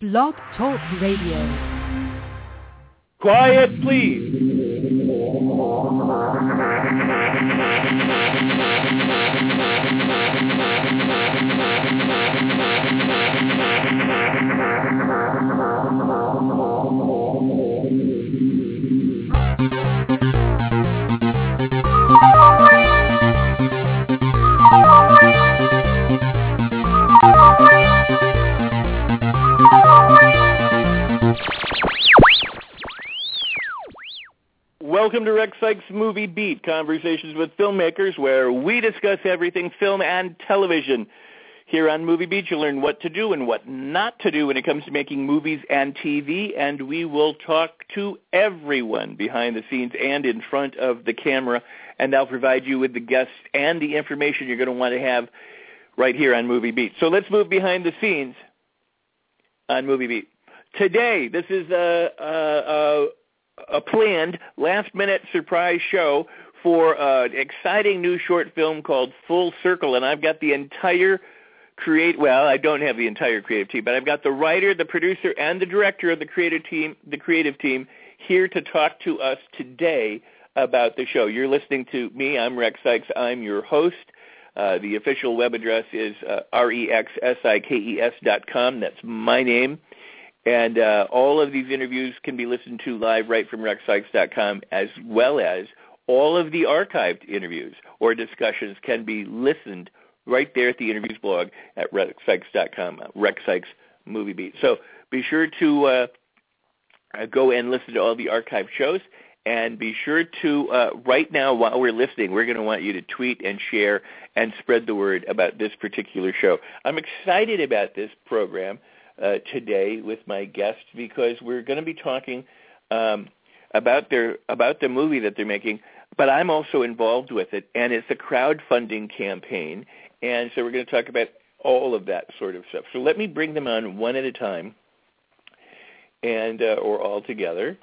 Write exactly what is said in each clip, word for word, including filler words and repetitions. Blog Talk Radio. Quiet, please. Welcome to Rex Sikes Movie Beat, conversations with filmmakers where we discuss everything film and television. Here on Movie Beat, you'll learn what to do and what not to do when it comes to making movies and T V, and we will talk to everyone behind the scenes and in front of the camera, and I'll provide you with the guests and the information you're going to want to have right here on Movie Beat. So let's move behind the scenes on Movie Beat. Today, this is a... a, a a planned last-minute surprise show for an exciting new short film called Full Circle, and I've got the entire create, well, I don't have the entire creative team, but I've got the writer, the producer, and the director of the creative team, the creative team here to talk to us today about the show. You're listening to me. I'm Rex Sikes. I'm your host. Uh, the official web address is uh, R E X S I K E S dot com. That's my name. And uh, all of these interviews can be listened to live right from Rex Sikes dot com, as well as all of the archived interviews or discussions can be listened right there at the interviews blog at Rex Sikes dot com, Rex Sikes Movie Beat. So be sure to uh, go and listen to all the archived shows, and be sure to, uh, right now while we're listening, we're going to want you to tweet and share and spread the word about this particular show. I'm excited about this program Uh, today with my guests because we're going to be talking um, about their about the movie that they're making, but I'm also involved with it, and it's a crowdfunding campaign, and so we're going to talk about all of that sort of stuff. So let me bring them on one at a time, and uh, or all together,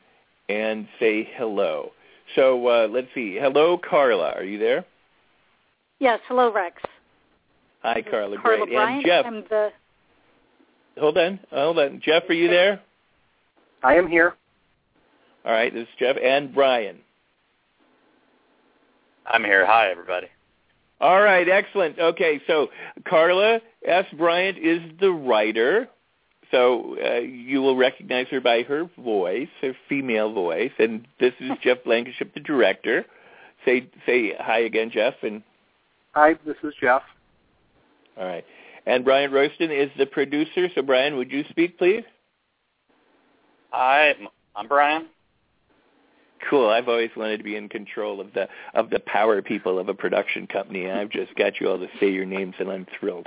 and say hello. So uh, let's see. Hello, Karla. Are you there? Yes. Hello, Rex. Hi, Karla. Karla Bryant. And Jeff. I'm the Hold on, hold on. Jeff, are you there? I am here. All right, this is Jeff and Bryan. I'm here. Hi, everybody. All right, excellent. Okay, so Karla S. Bryant is the writer, so uh, you will recognize her by her voice, her female voice, and this is Jeff Blankenship, the director. Say say hi again, Jeff. And hi, this is Jeff. All right. And Bryan Royston is the producer. So, Bryan, would you speak, please? Hi, I'm Bryan. Cool. I've always wanted to be in control of the of the power people of a production company. I've just got you all to say your names, and I'm thrilled.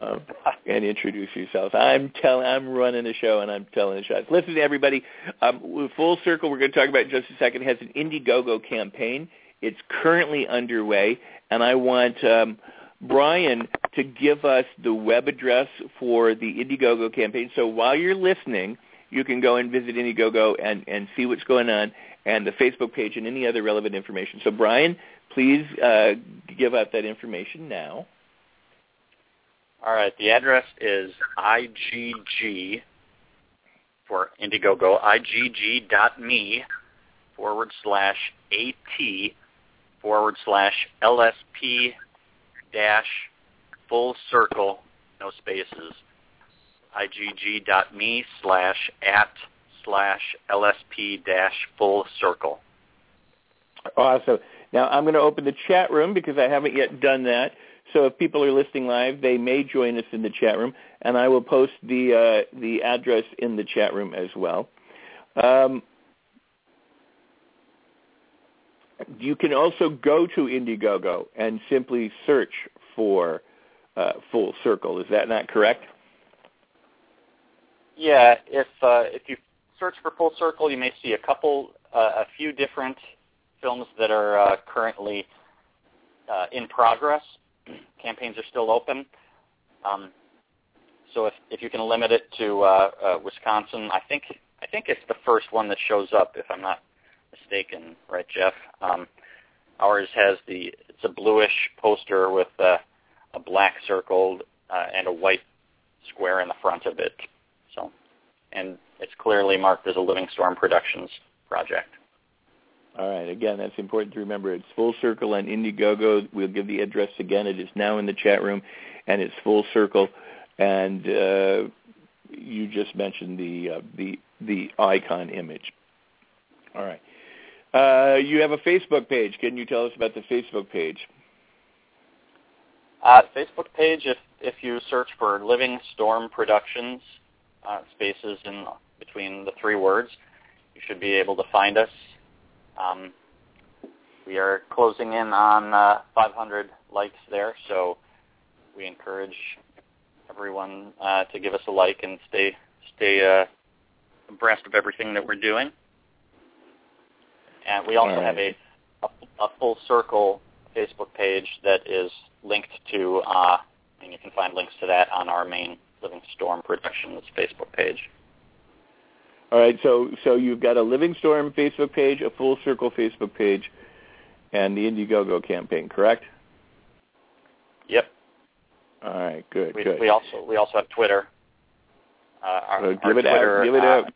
Um, and introduce yourself. I'm telling. I'm running the show, and I'm telling the shots. Listen to everybody. Um, Full Circle, we're going to talk about in just a second, has an Indiegogo campaign. It's currently underway, and I want Um, Bryan to give us the web address for the Indiegogo campaign. So while you're listening, you can go and visit Indiegogo and, and see what's going on and the Facebook page and any other relevant information. So, Bryan, please uh, give out that information now. All right. The address is I G G for Indiegogo, I G G dot me forward slash A T forward slash L S P dash full circle, no spaces, igg.me slash at slash lsp dash full circle. Awesome. Now I'm going to open the chat room because I haven't yet done that. So if people are listening live, they may join us in the chat room, and I will post the uh, the address in the chat room as well. Um, You can also go to Indiegogo and simply search for uh, Full Circle. Is that not correct? Yeah. If uh, if you search for Full Circle, you may see a couple, uh, a few different films that are uh, currently uh, in progress. Campaigns are still open. Um, so if if you can limit it to uh, uh, Wisconsin, I think I think it's the first one that shows up, if I'm not mistaken, right, Jeff? Um, ours has the it's a bluish poster with uh, a black circle uh, and a white square in the front of it. So and it's clearly marked as a Living Storm Productions project. All right. Again, that's important to remember. It's Full Circle and Indiegogo. We'll give the address again. It is now in the chat room, and it's Full Circle. And uh, you just mentioned the uh, the the icon image. All right. Uh, you have a Facebook page. Can you tell us about the Facebook page? Uh, Facebook page, if if you search for Living Storm Productions, uh, spaces in between the three words, you should be able to find us. Um, we are closing in on uh, five hundred likes there, so we encourage everyone uh, to give us a like and stay stay uh, abreast of everything that we're doing. And we also All right. have a, a, a Full Circle Facebook page that is linked to, uh, and you can find links to that on our main Living Storm Productions Facebook page. All right, so so you've got a Living Storm Facebook page, a Full Circle Facebook page, and the Indiegogo campaign, correct? Yep. All right, good. We, good. we also we also have Twitter. Uh, our, so give our it Twitter, out. Give it uh, out.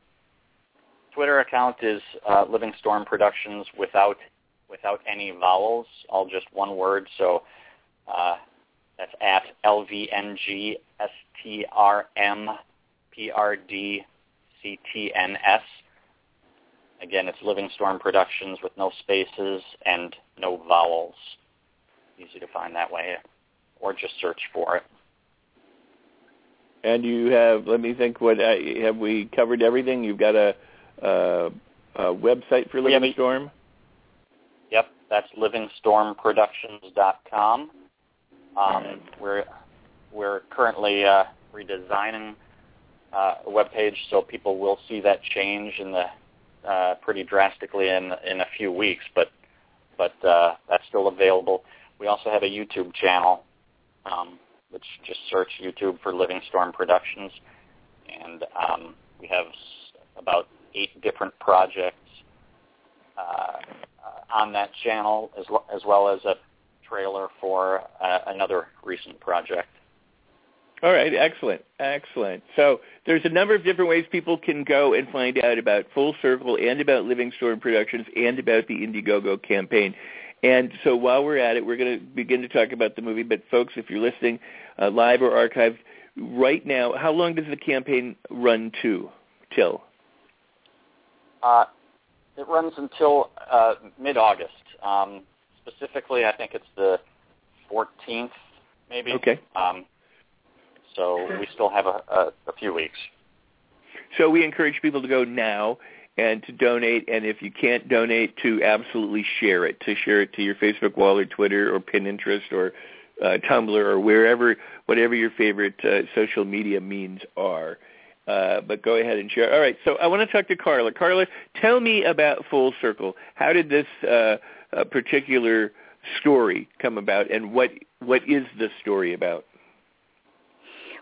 Twitter account is uh, Living Storm Productions without without any vowels, all just one word. So uh, that's at L V N G S T R M P R D C T N S. Again, it's Living Storm Productions with no spaces and no vowels. Easy to find that way, or just search for it. And you have, let me think, what uh, have we covered everything? You've got a, uh, a website for Living yeah, Storm? Yep, that's Living Storm Productions dot com. Um, right. We're we're currently uh, redesigning Uh, a web page, so people will see that change in the uh, pretty drastically in in a few weeks. But but uh, that's still available. We also have a YouTube channel, um, which just search YouTube for Living Storm Productions, and um, we have about eight different projects uh, uh, on that channel, as lo- as well as a trailer for uh, another recent project. All right, excellent, excellent. So there's a number of different ways people can go and find out about Full Circle and about Living Storm Productions and about the Indiegogo campaign. And so while we're at it, we're going to begin to talk about the movie. But, folks, if you're listening uh, live or archived right now, how long does the campaign run to, till? Uh, it runs until uh, mid-August. Um, specifically, I think it's the fourteenth, maybe. Okay. Um, So we still have a, a, a few weeks. So we encourage people to go now and to donate. And if you can't donate, to absolutely share it, to share it to your Facebook wall or Twitter or Pinterest or uh, Tumblr or wherever, whatever your favorite uh, social media means are. Uh, but go ahead and share. All right. So I want to talk to Karla. Karla, tell me about Full Circle. How did this uh, uh, particular story come about, and what what is the story about?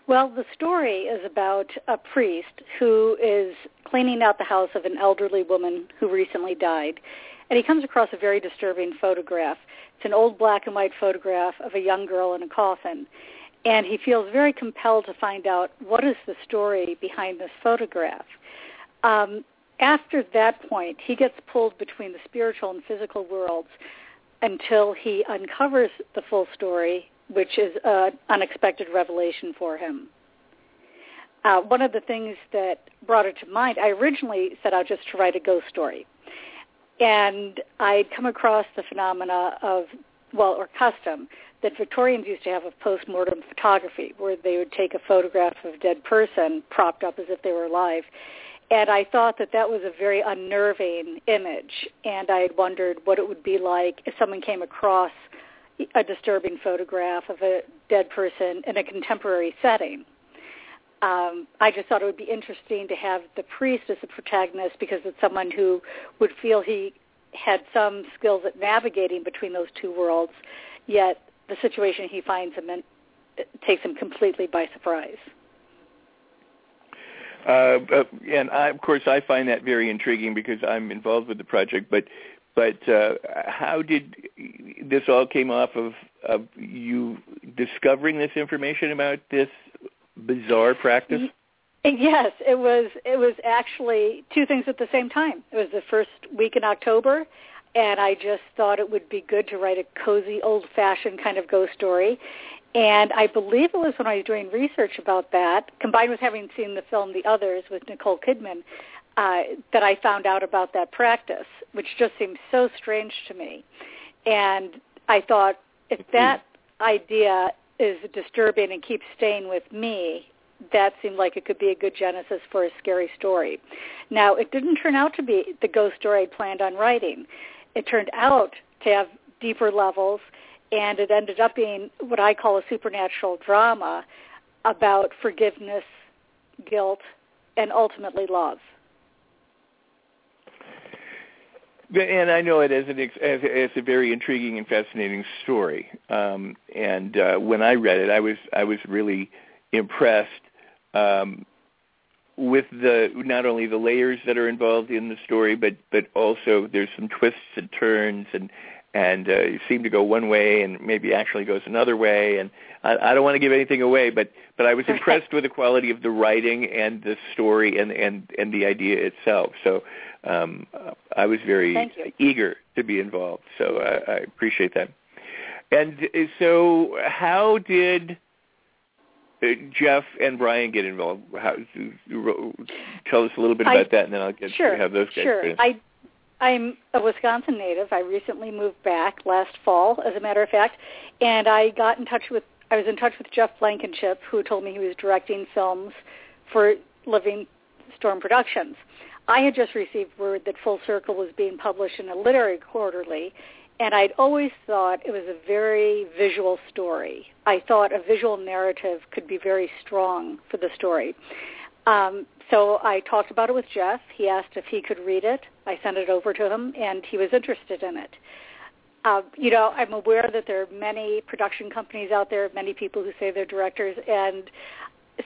Well, the story is about a priest who is cleaning out the house of an elderly woman who recently died, and he comes across a very disturbing photograph. It's an old black and white photograph of a young girl in a coffin, and he feels very compelled to find out what is the story behind this photograph. Um, after that point, he gets pulled between the spiritual and physical worlds until he uncovers the full story, which is an unexpected revelation for him. Uh, one of the things that brought it to mind, I originally set out just to write a ghost story. And I'd come across the phenomena of, well, or custom, that Victorians used to have of post-mortem photography, where they would take a photograph of a dead person propped up as if they were alive. And I thought that that was a very unnerving image. And I had wondered what it would be like if someone came across a disturbing photograph of a dead person in a contemporary setting. Um, I just thought it would be interesting to have the priest as the protagonist, because it's someone who would feel he had some skills at navigating between those two worlds, yet the situation he finds him in takes him completely by surprise. Uh, and, I, of course, I find that very intriguing because I'm involved with the project, but But uh, how did this all came off of, of you discovering this information about this bizarre practice? Yes, it was. It was actually two things at the same time. It was the first week in October, and I just thought it would be good to write a cozy, old-fashioned kind of ghost story. And I believe it was when I was doing research about that, combined with having seen the film The Others with Nicole Kidman, uh, that I found out about that practice, which just seemed so strange to me. And I thought, if that idea is disturbing and keeps staying with me, that seemed like it could be a good genesis for a scary story. Now, it didn't turn out to be the ghost story I planned on writing. It turned out to have deeper levels, and it ended up being what I call a supernatural drama about forgiveness, guilt, and ultimately love. And I know it as, an, as, as a very intriguing and fascinating story. Um, and uh, when I read it, I was I was really impressed um, with the not only the layers that are involved in the story, but, but also there's some twists and turns, and and uh, you seem to go one way and maybe actually goes another way. And I, I don't want to give anything away, but, but I was impressed with the quality of the writing and the story and, and, and the idea itself. So um, I was very eager to be involved. So I, I appreciate that. And so how did Jeff and Bryan get involved? How, tell us a little bit about I, that, and then I'll get sure, to have those guys. Sure, sure. I'm a Wisconsin native. I recently moved back last fall, as a matter of fact, and I got in touch with, I was in touch with Jeff Blankenship, who told me he was directing films for Living Storm Productions. I had just received word that Full Circle was being published in a literary quarterly, and I'd always thought it was a very visual story. I thought a visual narrative could be very strong for the story. Um, so I talked about it with Jeff. He asked if he could read it. I sent it over to him, and he was interested in it. Uh, you know, I'm aware that there are many production companies out there, many people who say they're directors, and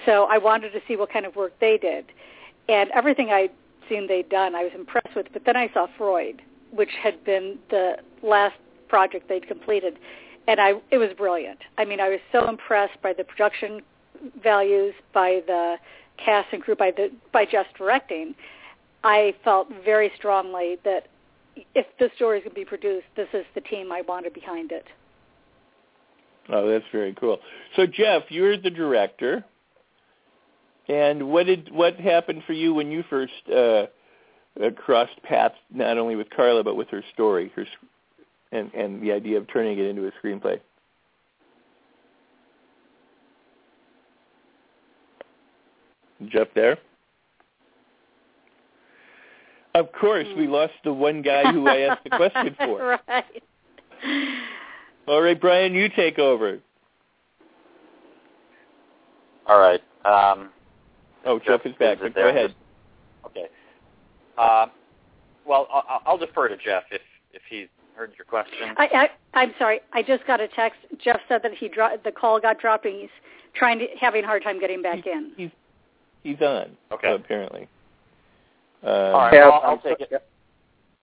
so I wanted to see what kind of work they did. And everything I'd seen they'd done, I was impressed with, but then I saw Freud, which had been the last project they'd completed, and I it was brilliant. I mean, I was so impressed by the production values, by the cast and crew, by the by just directing. I felt very strongly that if the story is going to be produced, this is the team I wanted behind it. Oh, that's very cool. So, Jeff, you're the director, and what did what happened for you when you first uh, crossed paths, not only with Karla but with her story, her and and the idea of turning it into a screenplay? Jeff there? Of course, we lost the one guy who I asked the question for. Right. All right, Bryan, you take over. All right. Um, oh, Jeff, Jeff is back. Is Go ahead. Okay. Uh, well, I'll, I'll defer to Jeff if, if he heard your question. I, I, I'm sorry. I just got a text. Jeff said that he dro- the call got dropped, and he's trying to, having a hard time getting back he's, in. He's, he's on, okay. So apparently. Uh, All right, well, I'll, I'll take it.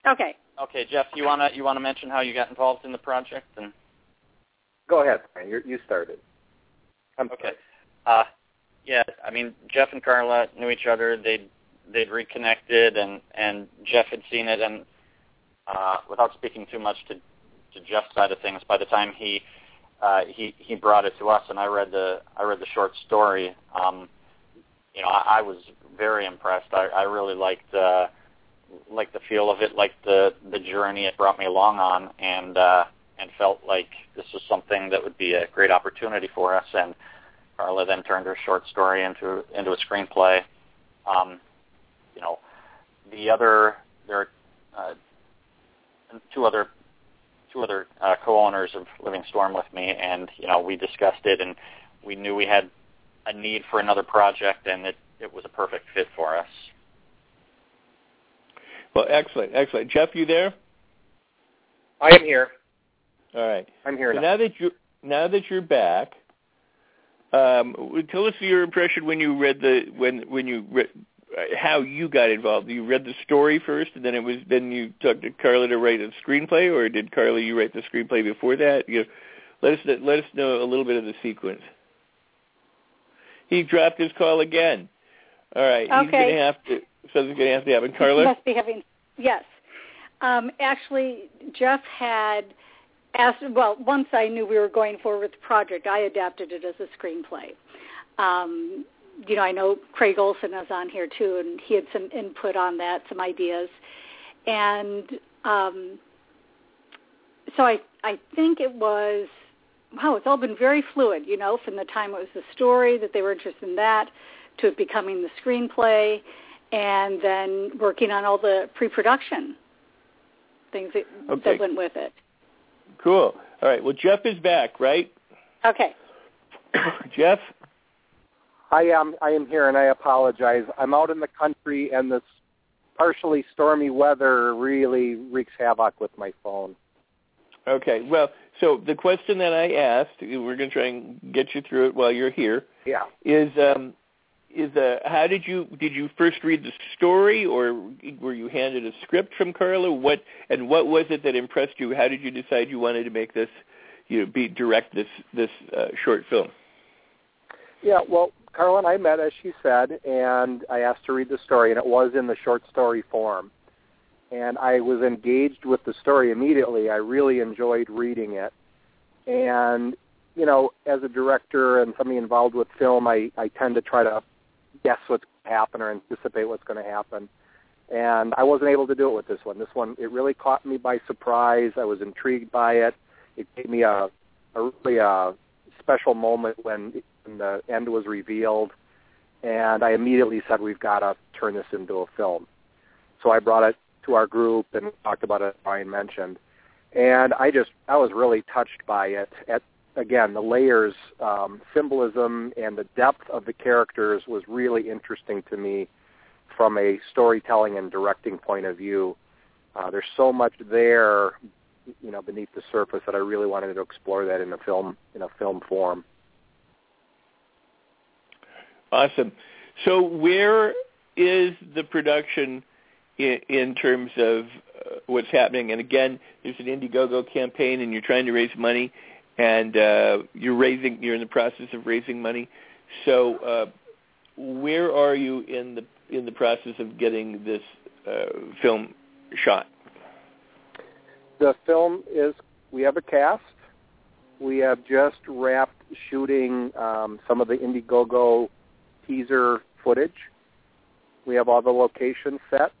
Okay. Okay, Jeff, you wanna you wanna mention how you got involved in the project? And go ahead, Bryan. You you started. I'm okay. Uh, yeah, I mean, Jeff and Karla knew each other. They'd they'd reconnected, and, and Jeff had seen it. And uh, without speaking too much to to Jeff's side of things, by the time he uh, he he brought it to us, and I read the I read the short story. Um, You know, I, I was very impressed. I, I really liked uh, liked the feel of it, liked the, the journey it brought me along on, and uh, and felt like this was something that would be a great opportunity for us. And Karla then turned her short story into into a screenplay. Um, you know, the other there are uh, two other two other uh, co-owners of Living Storm with me, and you know, we discussed it, and we knew we had a need for another project, and it, it was a perfect fit for us. Well, excellent, excellent. Jeff, you there? I am here. All right. I'm here so now. Now that, you, now that you're back, um, tell us your impression when you read the, when, when you read, how you got involved. You read the story first, and then it was, then you talked to Karla to write a screenplay, or did Karla, you write the screenplay before that? You know, let us, let us know a little bit of the sequence. He dropped his call again. All right. Okay. He's gonna have to, something's going to have to happen. Karla? He must be having, yes. Um, actually, Jeff had asked, well, once I knew we were going forward with the project, I adapted it as a screenplay. Um, you know, I know Craig Olson is on here, too, and he had some input on that, some ideas. And um, so I, I think it was, wow, it's all been very fluid, you know, from the time it was the story that they were interested in that to it becoming the screenplay and then working on all the pre-production things that, okay. that went with it. Cool. All right. Well, Jeff is back, right? Okay. Jeff? I am, I am here, and I apologize. I'm out in the country, and this partially stormy weather really wreaks havoc with my phone. Okay. Well, so the question that I asked, we're going to try and get you through it while you're here, yeah. is um, is uh, how did you did you first read the story, or were you handed a script from Karla? What and what was it that impressed you? How did you decide you wanted to make this, you know, be direct this this uh, short film? Yeah. Well, Karla and I met, as she said, and I asked to read the story, and it was in the short story form. And I was engaged with the story immediately. I really enjoyed reading it. And, you know, as a director and somebody involved with film, I, I tend to try to guess what's going to happen or anticipate what's going to happen. And I wasn't able to do it with this one. This one, it really caught me by surprise. I was intrigued by it. It gave me a, a really a special moment when... It, and the end was revealed, and I immediately said, we've got to turn this into a film. So I brought it to our group and talked about it, as Bryan mentioned. And I just, I was really touched by it. At, again, the layers, um, symbolism, and the depth of the characters was really interesting to me from a storytelling and directing point of view. Uh, there's so much there, you know, beneath the surface that I really wanted to explore that in a film, in a film form. Awesome. So where is the production in, in terms of uh, what's happening? And again, there's an Indiegogo campaign, and you're trying to raise money, and uh, you're raising. You're in the process of raising money. So uh, where are you in the in the process of getting this uh, film shot? The film is. We have a cast. We have just wrapped shooting um, some of the Indiegogo teaser footage. We have all the locations set.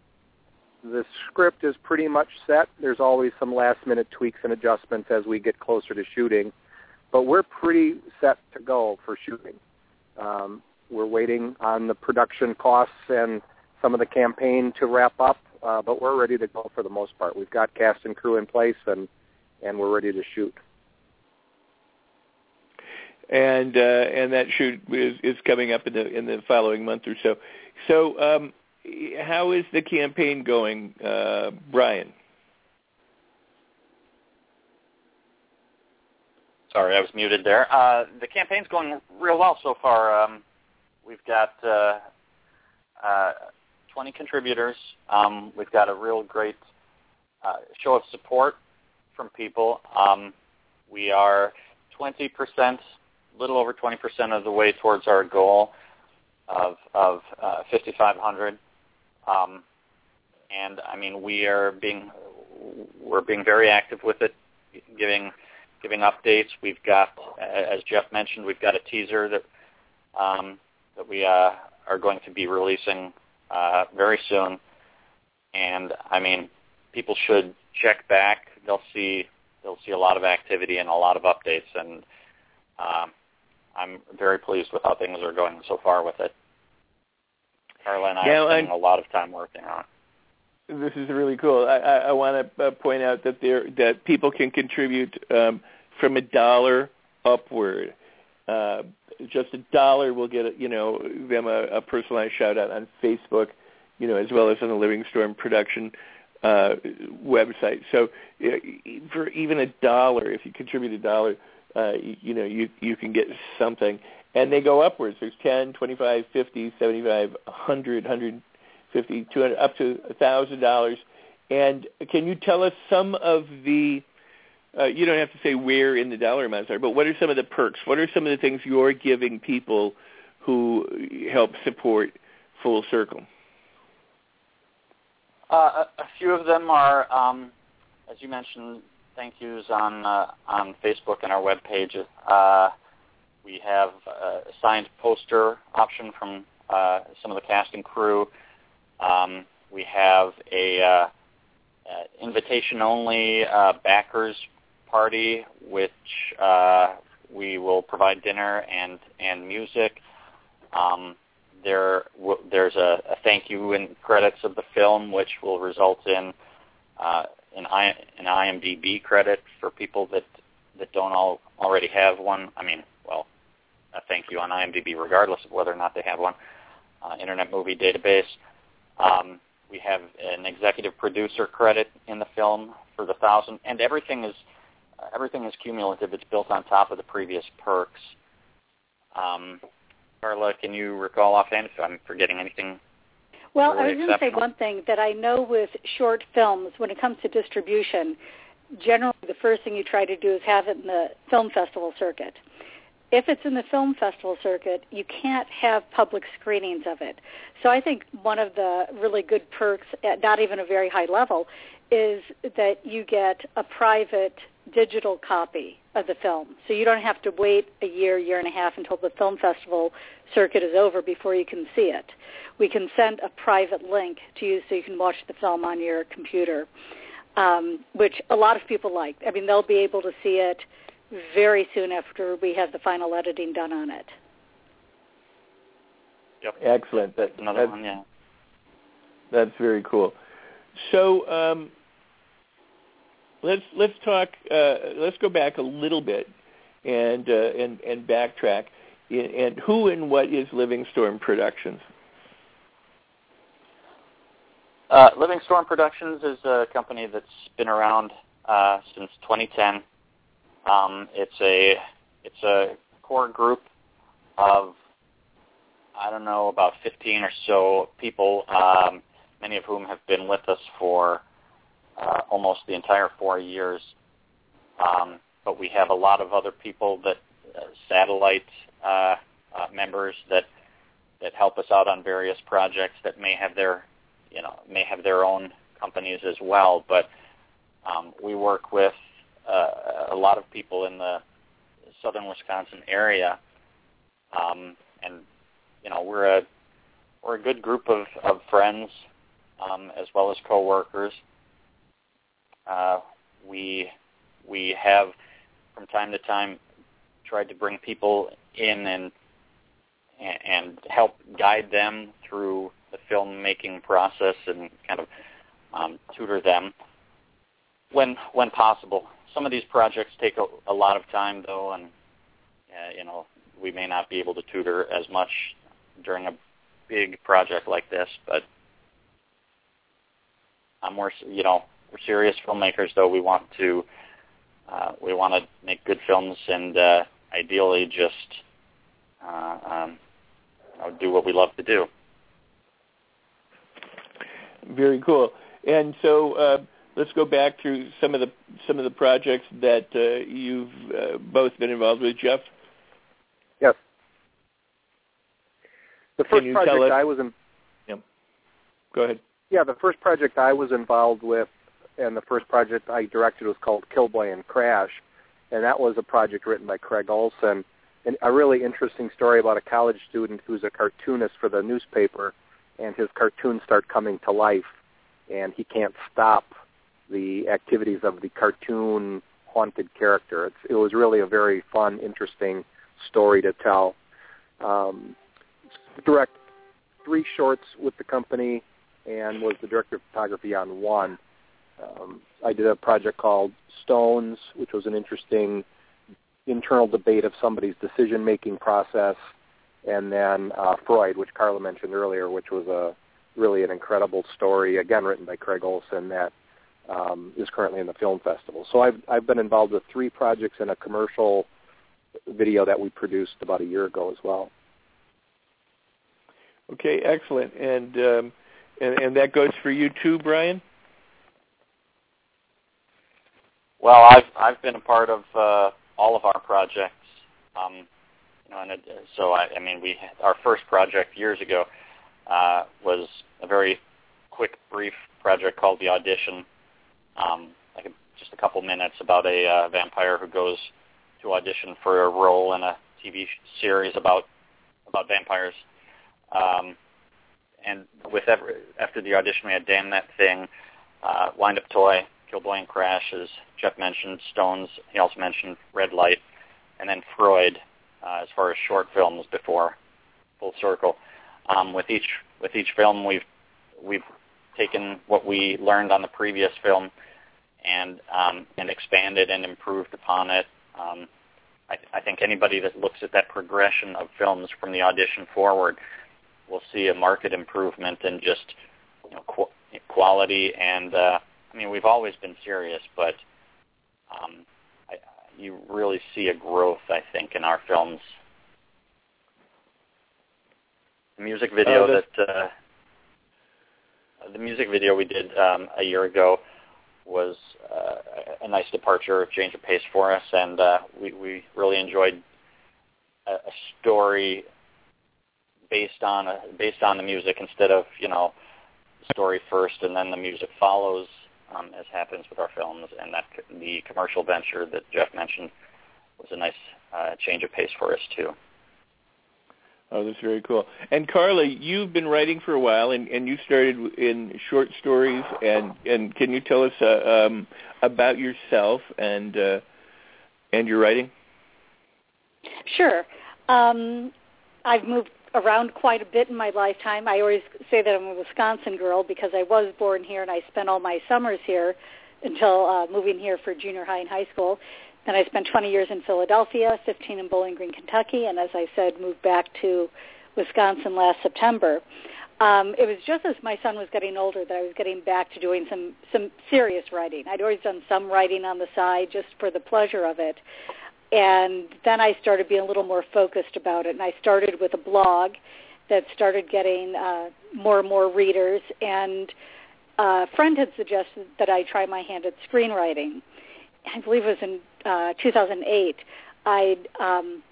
The script is pretty much set. There's always some last-minute tweaks and adjustments as we get closer to shooting, but we're pretty set to go for shooting. Um, we're waiting on the production costs and some of the campaign to wrap up, uh, but we're ready to go for the most part. We've got cast and crew in place, and, and we're ready to shoot. And uh, and that shoot is, is coming up in the in the following month or so. So, um, how is the campaign going, uh, Bryan? Sorry, I was muted there. Uh, the campaign's going real well so far. Um, we've got uh, uh, twenty contributors. Um, we've got a real great uh, show of support from people. Um, we are twenty percent. Little over twenty percent of the way towards our goal of of uh, fifty-five hundred, um, and I mean we are being we're being very active with it, giving giving updates. We've got, as Jeff mentioned, we've got a teaser that um, that we uh, are going to be releasing uh, very soon, and I mean people should check back. They'll see they'll see a lot of activity and a lot of updates, and um, I'm very pleased with how things are going so far with it. Karla and I now, are spending I'm, a lot of time working on it. This is really cool. I, I, I want to point out that there that people can contribute um, from a dollar upward. Uh, just a dollar will get you know them a, a personalized shout out on Facebook, you know, as well as on the Living Storm Production uh, website. So for even a dollar, if you contribute a dollar. Uh, you, you know, you you can get something. And they go upwards. There's ten, twenty-five, fifty, seventy-five, one hundred, one hundred fifty, two hundred, up to one thousand dollars. And can you tell us some of the, uh, you don't have to say where in the dollar amounts are, but what are some of the perks? What are some of the things you're giving people who help support Full Circle? Uh, a, a few of them are, um, as you mentioned, thank yous on uh, on Facebook and our webpage. Uh, we have a signed poster option from uh, some of the cast and crew. Um, we have a uh, uh, invitation-only uh, backers party, which uh, we will provide dinner and and music. Um, there w- there's a, a thank you in credits of the film, which will result in uh, an, I- an IMDb credit for people that that don't all already have one. I mean, well, a thank you on IMDb, regardless of whether or not they have one. Uh, Internet Movie Database. Um, we have an executive producer credit in the film for the thousand, and everything is uh, everything is cumulative. It's built on top of the previous perks. Um, Karla, can you recall offhand if I'm forgetting anything? Well, really I was going to say one thing that I know with short films, when it comes to distribution, generally the first thing you try to do is have it in the film festival circuit. If it's in the film festival circuit, you can't have public screenings of it. So I think one of the really good perks, at not even a very high level, is that you get a private digital copy of the film. So you don't have to wait a year, year and a half until the film festival circuit is over before you can see it. We can send a private link to you so you can watch the film on your computer, um, which a lot of people like. I mean, they'll be able to see it very soon after we have the final editing done on it. Yep. Excellent. That, Another that's, one, yeah. That's very cool. So um, let's let's talk. Uh, let's go back a little bit and uh, and and backtrack. And who and what is Living Storm Productions? Uh, Living Storm Productions is a company that's been around uh, since twenty ten. Um, it's a it's a core group of, I don't know, about fifteen or so people, um, many of whom have been with us for uh, almost the entire four years. Um, but we have a lot of other people that uh, satellite uh, uh, members that that help us out on various projects that may have their you know may have their own companies as well. But um, we work with Uh, a lot of people in the southern Wisconsin area, um, and you know we're a we're a good group of of friends um, as well as coworkers. Uh, we we have from time to time tried to bring people in and and help guide them through the filmmaking process and kind of um, tutor them when when possible. Some of these projects take a, a lot of time, though, and uh, you know we may not be able to tutor as much during a big project like this. But I'm more, you know, we're serious filmmakers, though. We want to, uh, we want to make good films, and uh, ideally, just uh, um, you know, do what we love to do. Very cool. And so. Uh Let's go back through some of the some of the projects that uh, you've uh, both been involved with, Jeff. Yes. The first project I was in. Yeah. Go ahead. Yeah, the first project I was involved with, and the first project I directed was called Killboy and Crash, and that was a project written by Craig Olson, and a really interesting story about a college student who's a cartoonist for the newspaper, and his cartoons start coming to life, and he can't stop the activities of the cartoon haunted character. It's, it was really a very fun, interesting story to tell. Um, direct three shorts with the company and was the director of photography on one. Um, I did a project called Stones, which was an interesting internal debate of somebody's decision-making process, and then uh, Freud, which Karla mentioned earlier, which was a really an incredible story, again written by Craig Olson, that Um, is currently in the film festival. So I've I've been involved with three projects and a commercial video that we produced about a year ago as well. Okay, excellent, and um, and, and that goes for you too, Bryan. Well, I've I've been a part of uh, all of our projects, um, you know, and it, so I, I mean we our first project years ago uh, was a very quick, brief project called The Audition. Um, like just a couple minutes about a uh, vampire who goes to audition for a role in a T V series about about vampires. Um, and with every, after The Audition, we had Damn That Thing, uh, Wind Up Toy, Killboy and Crash, as Jeff mentioned, Stones. He also mentioned Red Light, and then Freud, uh, as far as short films before Full Circle. Um, with each with each film, we've we've taken what we learned on the previous film and um, and expanded and improved upon it. Um, I, th- I think anybody that looks at that progression of films from The Audition forward will see a marked improvement in just you know, qu- quality and. Uh, I mean, we've always been serious, but um, I, you really see a growth, I think, in our films. The music video oh, that uh, the music video we did um, a year ago was uh, a nice departure, a change of pace for us, and uh, we, we really enjoyed a, a story based on a, based on the music instead of you know the story first and then the music follows. Um, as happens with our films, and that the commercial venture that Jeff mentioned was a nice uh, change of pace for us, too. Oh, that's very cool. And, Karla, you've been writing for a while, and, and you started in short stories, and, and can you tell us uh, um, about yourself and, uh, and your writing? Sure. Um, I've moved around quite a bit in my lifetime. I always say that I'm a Wisconsin girl because I was born here and I spent all my summers here until uh, moving here for junior high and high school. Then I spent twenty years in Philadelphia, fifteen in Bowling Green, Kentucky, and as I said, moved back to Wisconsin last September. Um, it was just as my son was getting older that I was getting back to doing some, some serious writing. I'd always done some writing on the side just for the pleasure of it. And then I started being a little more focused about it, and I started with a blog that started getting uh, more and more readers, and a friend had suggested that I try my hand at screenwriting. I believe it was in uh, two thousand eight. I um,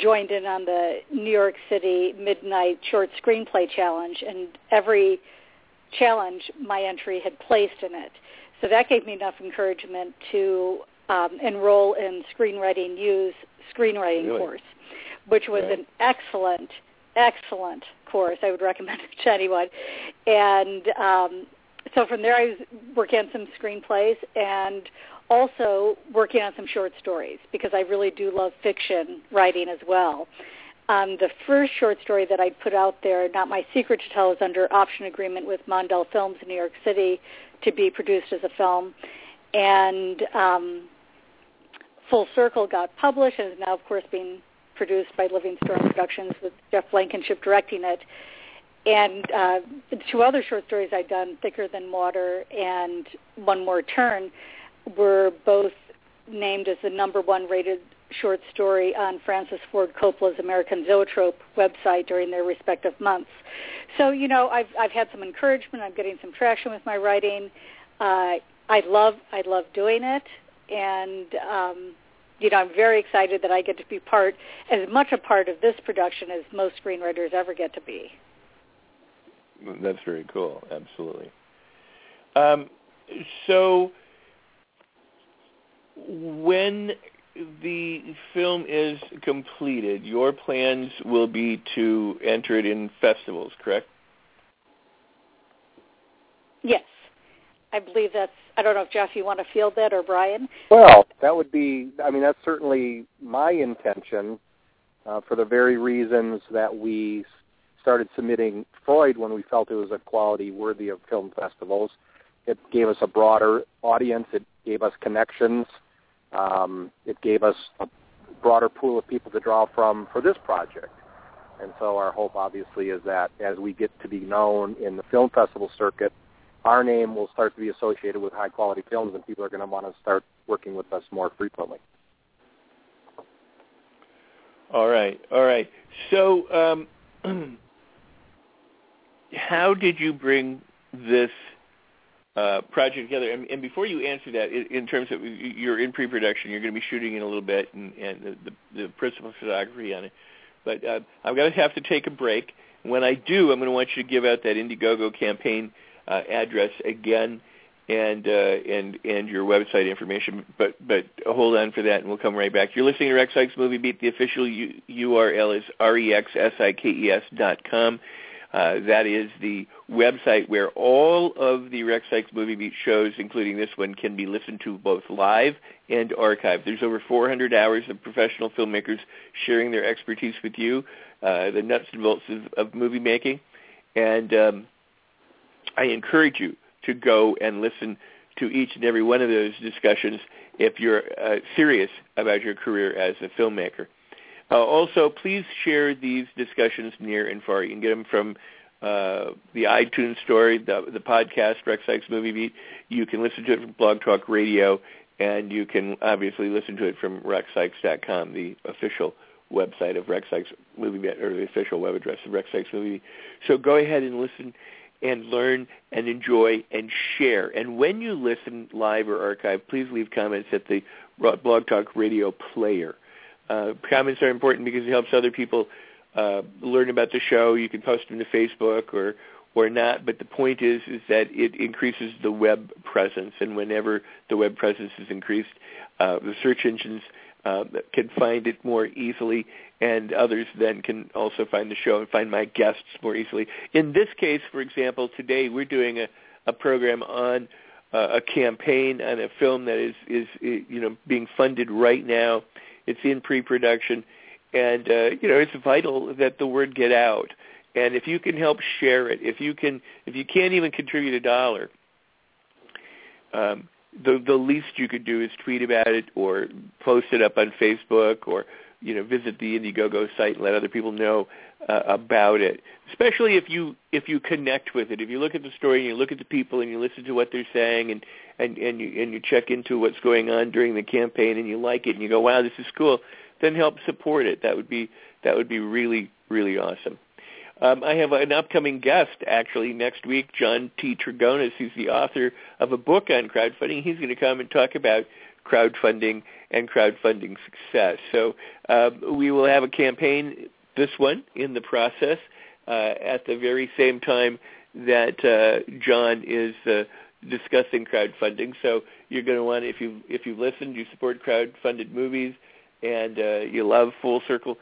joined in on the New York City Midnight Short Screenplay Challenge, and every challenge my entry had placed in it. So that gave me enough encouragement to Um, enroll in Screenwriting U's screenwriting really? course, which was right. an excellent, excellent course. I would recommend it to anyone. And um, so from there I was working on some screenplays and also working on some short stories because I really do love fiction writing as well. Um, the first short story that I put out there, Not My Secret to Tell, is under option agreement with Mondall Films in New York City to be produced as a film. And um, Full Circle got published and is now, of course, being produced by Living Storm Productions with Jeff Blankenship directing it. And uh, the two other short stories I'd done, Thicker Than Water and One More Turn, were both named as the number one rated short story on Francis Ford Coppola's American Zootrope website during their respective months. So, you know, I've, I've had some encouragement. I'm getting some traction with my writing. Uh, I love I love doing it, and um, you know I'm very excited that I get to be part as much a part of this production as most screenwriters ever get to be. That's very cool. Absolutely. Um, so when the film is completed, your plans will be to enter it in festivals, correct? Yes. I believe that's, I don't know if, Jeff, you want to field that or Bryan? Well, that would be, I mean, that's certainly my intention uh, for the very reasons that we started submitting Freud when we felt it was a quality worthy of film festivals. It gave us a broader audience. It gave us connections. Um, it gave us a broader pool of people to draw from for this project. And so our hope, obviously, is that as we get to be known in the film festival circuit, our name will start to be associated with high-quality films, and people are going to want to start working with us more frequently. All right, all right. So um, how did you bring this uh, project together? And, and before you answer that, in, in terms of you're in pre-production, you're going to be shooting in a little bit and, and the, the, the principal photography on it. But uh, I'm going to have to take a break. When I do, I'm going to want you to give out that Indiegogo campaign uh, address again and uh, and and your website information. But but hold on for that, and we'll come right back. You're listening to Rex Sikes Movie Beat. The official U- URL is rex sikes dot com. Uh, that is the website where all of the Rex Sikes Movie Beat shows, including this one, can be listened to both live and archived. There's over four hundred hours of professional filmmakers sharing their expertise with you, uh, the nuts and bolts of, of movie making. And um, I encourage you to go and listen to each and every one of those discussions if you're uh, serious about your career as a filmmaker. Uh, also, please share these discussions near and far. You can get them from uh, the iTunes Store, the, the podcast, Rex Sikes Movie Beat. You can listen to it from Blog Talk Radio, and you can obviously listen to it from Rex Sikes dot com, the official website of Rex Sikes Movie Beat, or the official web address of Rex Sikes Movie Beat. So go ahead and listen and learn and enjoy and share. And when you listen live or archive, please leave comments at the Blog Talk Radio player. Uh, comments are important because it helps other people uh, learn about the show. You can post them to Facebook or, or not, but the point is is that it increases the web presence, and whenever the web presence is increased, uh, the search engines uh, can find it more easily, and others then can also find the show and find my guests more easily. In this case, for example, today we're doing a, a program on uh, a campaign on a film that is, is you know being funded right now. It's in pre-production, and, uh, you know, it's vital that the word get out. And if you can help share it, if you can, if you can't even contribute a dollar, um, the, the least you could do is tweet about it or post it up on Facebook or, you know, visit the Indiegogo site and let other people know uh, about it, especially if you if you connect with it. If you look at the story and you look at the people and you listen to what they're saying and, and, and, you, and you check into what's going on during the campaign and you like it and you go, wow, this is cool, then help support it. That would be, that would be really, really awesome. Um, I have an upcoming guest, actually, next week, John T. Tregonis, who's the author of a book on crowdfunding. He's going to come and talk about crowdfunding and crowdfunding success. So um, we will have a campaign, this one, in the process uh, at the very same time that uh, John is uh, discussing crowdfunding. So you're going to want, if you if you've listened, you support crowdfunded movies, and uh, you love Full Circle,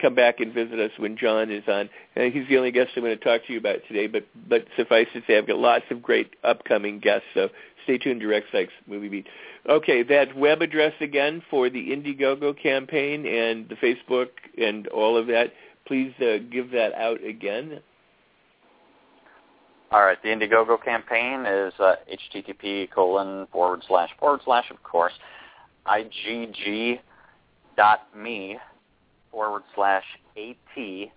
come back and visit us when John is on. And he's the only guest I'm going to talk to you about today, but, but suffice to say I've got lots of great upcoming guests, so stay tuned to Rex Sikes Movie Beat. Okay, that web address again for the Indiegogo campaign and the Facebook and all of that, please uh, give that out again. All right, the Indiegogo campaign is uh, http colon forward slash forward slash, of course, igg.me forward slash AT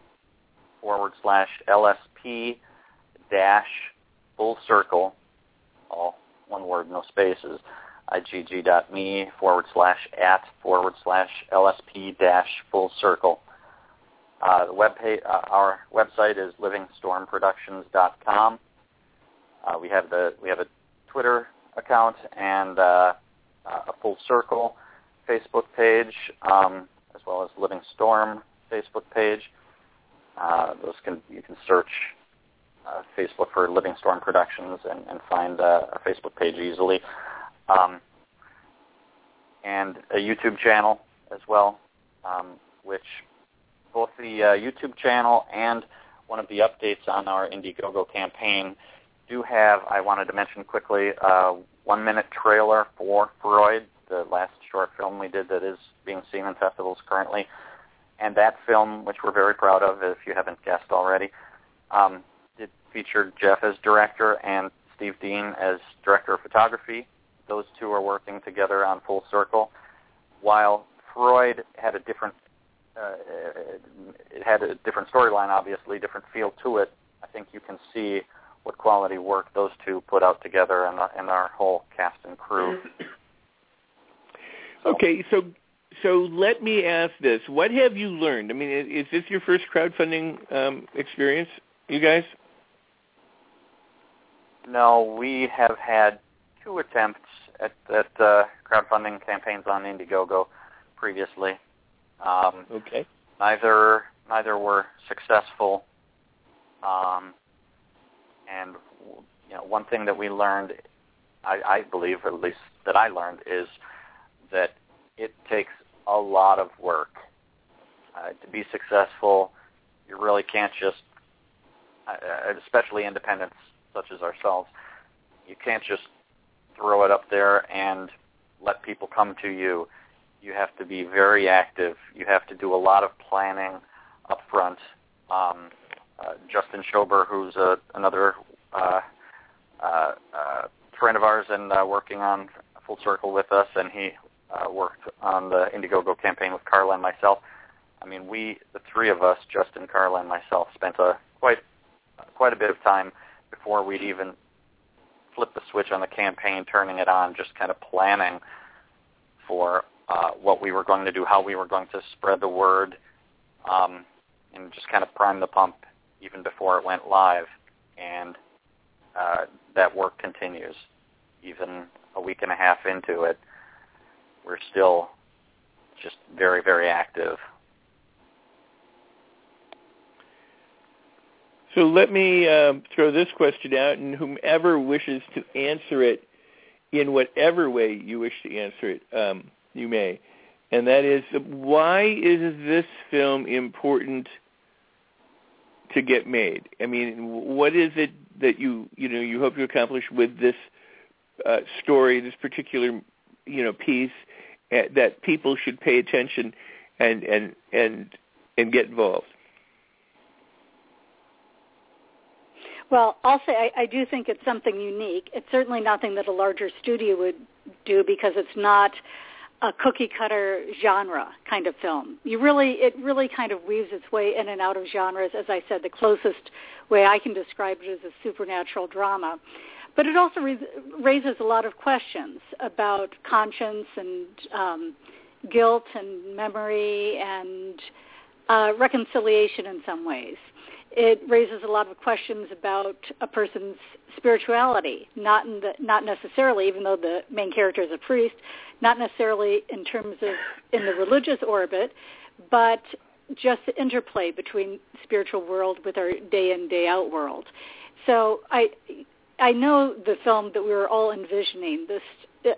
forward slash LSP dash full circle, all one word, no spaces, igg.me forward slash at forward slash LSP dash full circle. Uh, the web page, uh, our website is living storm productions dot com. Uh, we have the we have a Twitter account and uh, a Full Circle Facebook page, um, as well as Living Storm Facebook page. Uh, those can you can search uh, Facebook for Living Storm Productions and, and find uh, our Facebook page easily, um, and a YouTube channel as well, um, which both the uh, YouTube channel and one of the updates on our Indiegogo campaign do have. I wanted to mention quickly a uh, one-minute trailer for Freud, the last short film we did that is being seen in festivals currently. And that film, which we're very proud of, if you haven't guessed already, um, it featured Jeff as director and Steve Dean as director of photography. Those two are working together on Full Circle. While Freud had a different, uh, it had a different storyline, obviously, different feel to it, I think you can see what quality work those two put out together and, and our whole cast and crew. Okay, so so let me ask this. What have you learned? I mean, is, is this your first crowdfunding um, experience, you guys? No, we have had two attempts at, at uh, crowdfunding campaigns on Indiegogo previously. Um, okay. Neither neither were successful. Um, and you know, one thing that we learned, I, I believe, or at least that I learned, is that it takes a lot of work. Uh, to be successful, you really can't just, uh, especially independents such as ourselves, you can't just throw it up there and let people come to you. You have to be very active. You have to do a lot of planning up front. Um, uh, Justin Schober, who's a, another uh, uh, uh, friend of ours and uh, working on Full Circle with us, and he uh, worked on the Indiegogo campaign with Karla and myself. I mean, we, the three of us, Justin, Karla, and myself, spent a, quite quite a bit of time before we'd even flip the switch on the campaign, turning it on, just kind of planning for uh, what we were going to do, how we were going to spread the word, um, and just kind of prime the pump even before it went live. And uh, that work continues. Even a week and a half into it, we're still just very, very active. So let me uh, throw this question out, and whomever wishes to answer it in whatever way you wish to answer it, um, you may. And that is, why is this film important to get made? I mean, what is it that you, you know, you hope to accomplish with this uh, story, this particular, you know, piece uh, that people should pay attention and and and, and get involved? Well, I'll say I, I do think it's something unique. It's certainly nothing that a larger studio would do because it's not a cookie-cutter genre kind of film. You really, it really kind of weaves its way in and out of genres. As I said, the closest way I can describe it is a supernatural drama. But it also re- raises a lot of questions about conscience and um, guilt and memory and uh, reconciliation in some ways. It raises a lot of questions about a person's spirituality, not in the, not necessarily, even though the main character is a priest, not necessarily in terms of in the religious orbit, but just the interplay between spiritual world with our day in, day out world. So I I know the film that we were all envisioning this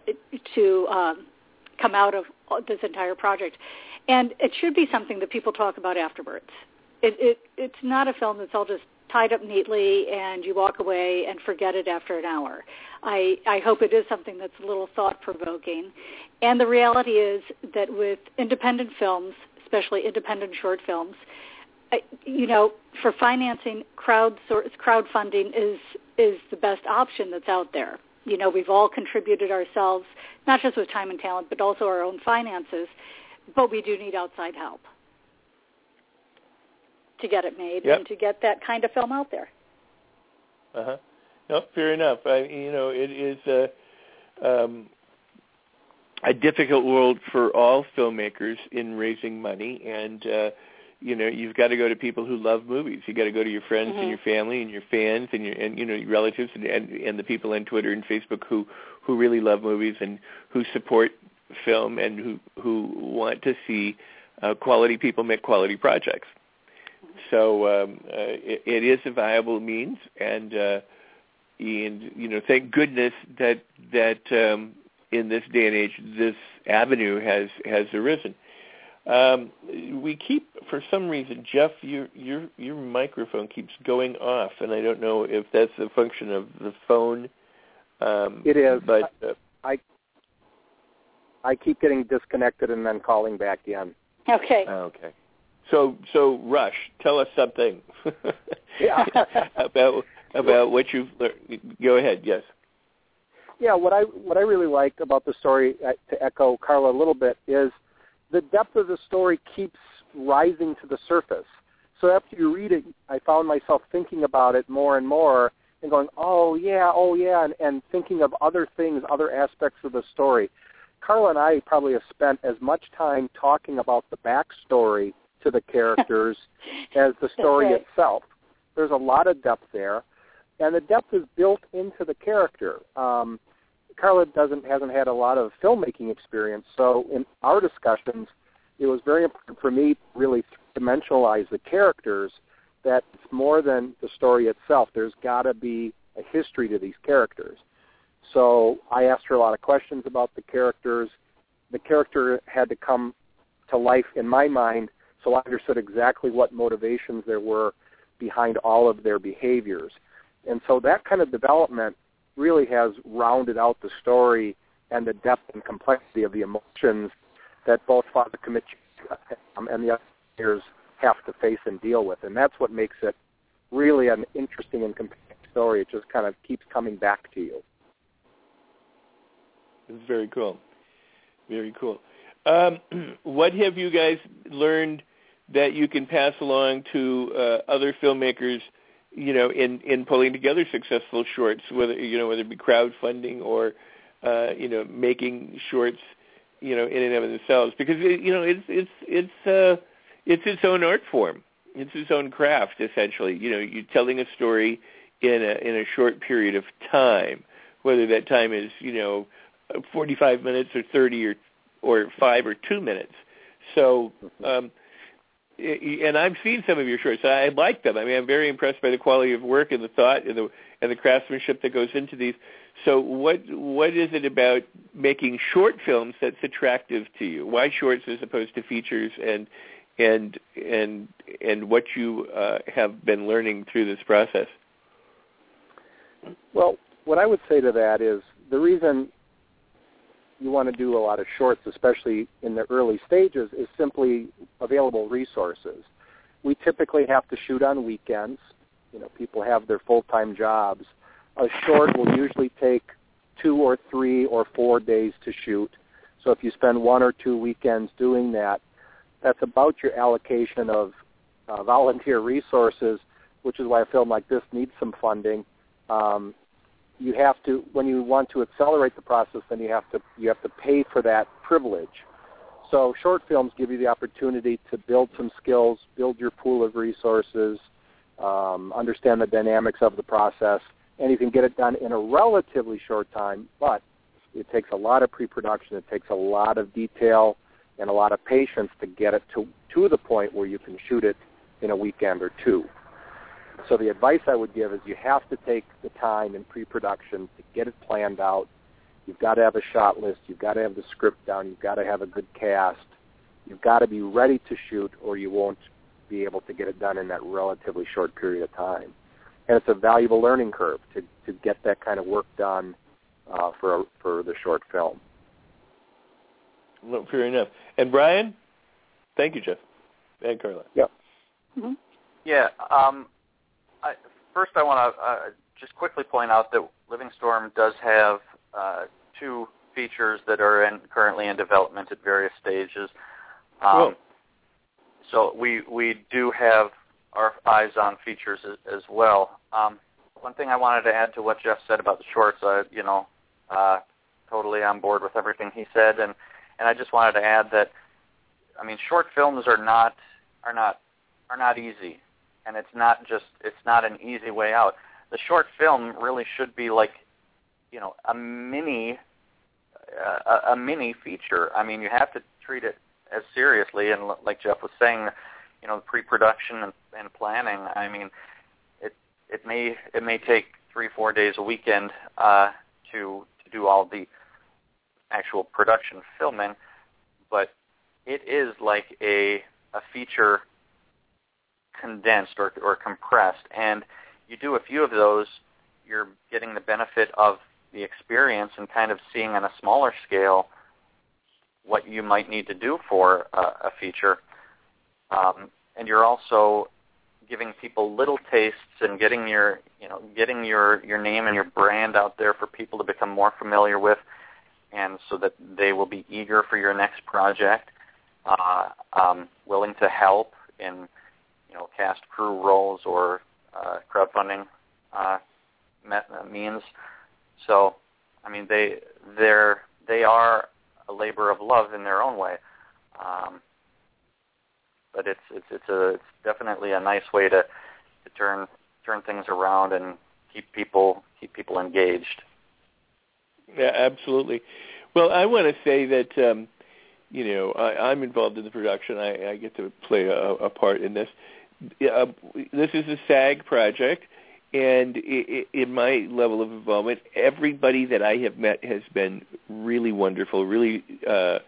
to um, come out of this entire project, and it should be something that people talk about afterwards. It, it, it's not a film that's all just tied up neatly and you walk away and forget it after an hour. I, I hope it is something that's a little thought-provoking. And the reality is that with independent films, especially independent short films, I, you know, for financing, crowdsource, crowdfunding is, is the best option that's out there. You know, we've all contributed ourselves, not just with time and talent, but also our own finances, but we do need outside help to get it made, yep, and to get that kind of film out there. Uh-huh. No, fair enough. I, you know, it is a, um, a difficult world for all filmmakers in raising money, and, uh, you know, you've got to go to people who love movies. You've got to go to your friends, mm-hmm, and your family and your fans and, your, and you know, your relatives and, and, and the people on Twitter and Facebook who, who really love movies and who support film and who, who want to see uh, quality people make quality projects. So um, uh, it, it is a viable means, and uh, and you know, thank goodness that that um, in this day and age, this avenue has has arisen. Um, we keep, for some reason, Jeff, your your your microphone keeps going off, and I don't know if that's a function of the phone. Um, it is, but uh, I I keep getting disconnected and then calling back in. Okay. Okay. So, so Rush, tell us something yeah. about about what you've learned. Go ahead, yes. Yeah, what I what I really like about the story, to echo Karla a little bit, is the depth of the story keeps rising to the surface. So after you read it, I found myself thinking about it more and more and going, oh, yeah, oh, yeah, and, and thinking of other things, other aspects of the story. Karla and I probably have spent as much time talking about the backstory to the characters as the story right. itself. There's a lot of depth there, and the depth is built into the character. Um, Karla doesn't hasn't had a lot of filmmaking experience, so in our discussions, it was very important for me to really dimensionalize the characters that it's more than the story itself. There's got to be a history to these characters. So I asked her a lot of questions about the characters. The character had to come to life in my mind, so I understood exactly what motivations there were behind all of their behaviors. And so that kind of development really has rounded out the story and the depth and complexity of the emotions that both Father Committee and the other players have to face and deal with. And that's what makes it really an interesting and compelling story. It just kind of keeps coming back to you. It's very cool. Very cool. Um, what have you guys learned that you can pass along to uh, other filmmakers, you know, in, in pulling together successful shorts, whether, you know, whether it be crowdfunding or, uh, you know, making shorts, you know, in and of themselves? Because, you know, it's, it's, it's, uh, it's its own art form. It's its own craft, essentially. You know, you're telling a story in a, in a short period of time, whether that time is, you know, forty-five minutes or thirty or or five or two minutes. So, um, and I've seen some of your shorts. I like them. I mean, I'm very impressed by the quality of work and the thought and the and the craftsmanship that goes into these. So, what what is it about making short films that's attractive to you? Why shorts as opposed to features? And and and and what you uh, have been learning through this process? Well, what I would say to that is the reason you want to do a lot of shorts, especially in the early stages, is simply available resources. We typically have to shoot on weekends. You know, people have their full-time jobs. A short will usually take two or three or four days to shoot. So if you spend one or two weekends doing that, that's about your allocation of uh, volunteer resources, which is why a film like this needs some funding. Um, you have to, when you want to accelerate the process, then you have to you have to pay for that privilege. So short films give you the opportunity to build some skills, build your pool of resources, um, understand the dynamics of the process, and you can get it done in a relatively short time, but it takes a lot of pre-production, it takes a lot of detail and a lot of patience to get it to, to the point where you can shoot it in a weekend or two. So the advice I would give is you have to take the time in pre-production to get it planned out. You've got to have a shot list. You've got to have the script down. You've got to have a good cast. You've got to be ready to shoot, or you won't be able to get it done in that relatively short period of time. And it's a valuable learning curve to, to get that kind of work done uh, for a, for the short film. Well, fair enough. And Bryan, thank you, Jeff, and Karla. Yeah. Mm-hmm. Yeah. Um, I, first, I want to uh, just quickly point out that Living Storm does have uh, two features that are in, currently in development at various stages. Um, cool. So we we do have our eyes on features as, as well. Um, one thing I wanted to add to what Jeff said about the shorts, uh, you know, uh, totally on board with everything he said, and, and I just wanted to add that, I mean, short films are not are not are not easy. And it's not just, it's not an easy way out. The short film really should be like, you know, a mini, uh, a, a mini feature. I mean, you have to treat it as seriously. And like Jeff was saying, you know, pre-production and, and planning. I mean, it it may it may take three, four days a weekend uh, to to do all the actual production filming, but it is like a a feature. Condensed or, or compressed, and you do a few of those, you're getting the benefit of the experience and kind of seeing on a smaller scale what you might need to do for a, a feature. Um, and you're also giving people little tastes and getting your, you know, getting your, your name and your brand out there for people to become more familiar with, and so that they will be eager for your next project, uh, um, willing to help in you know, cast crew roles or uh, crowdfunding uh, met, uh, means. So, I mean, they they're they are a labor of love in their own way, um, but it's it's it's a it's definitely a nice way to, to turn turn things around and keep people keep people engaged. Yeah, absolutely. Well, I want to say that um, you know I, I'm involved in the production. I, I get to play a, a part in this. uh, this is a SAG project, and it, it, in my level of involvement, everybody that I have met has been really wonderful, really uh,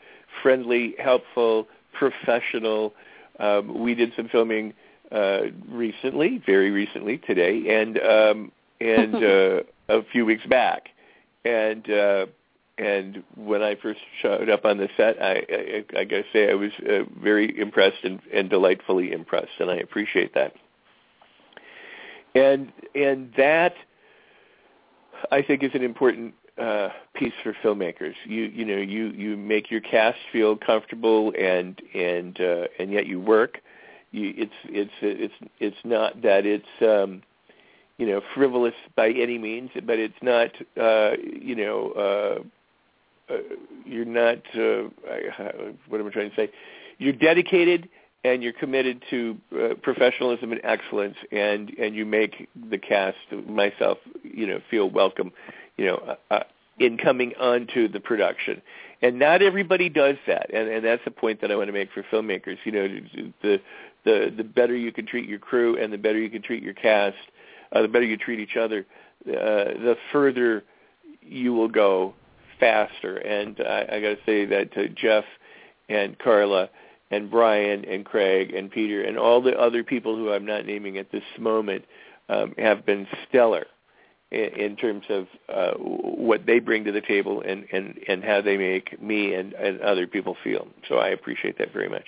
friendly, helpful, professional. Um, we did some filming uh, recently, very recently today, and um, and uh, a few weeks back, and. Uh, And when I first showed up on the set, I, I, I got to say I was uh, very impressed and, and delightfully impressed, and I appreciate that. And and that, I think, is an important uh, piece for filmmakers. You you know you, you make your cast feel comfortable, and and uh, and yet you work. You, it's it's it's it's not that it's. Um, you know, frivolous by any means, but it's not, uh, you know, uh, uh, you're not, uh, I, what am I trying to say? You're dedicated and you're committed to uh, professionalism and excellence, and, and you make the cast, myself, you know, feel welcome, you know, uh, in coming onto the production. And not everybody does that, and, and that's the point that I want to make for filmmakers. You know, the, the, the better you can treat your crew and the better you can treat your cast, Uh, the better you treat each other, uh, the further you will go faster. And I, I got to say that to Jeff and Karla and Bryan and Craig and Peter and all the other people who I'm not naming at this moment um, have been stellar in, in terms of uh, what they bring to the table and, and, and how they make me and, and other people feel. So I appreciate that very much.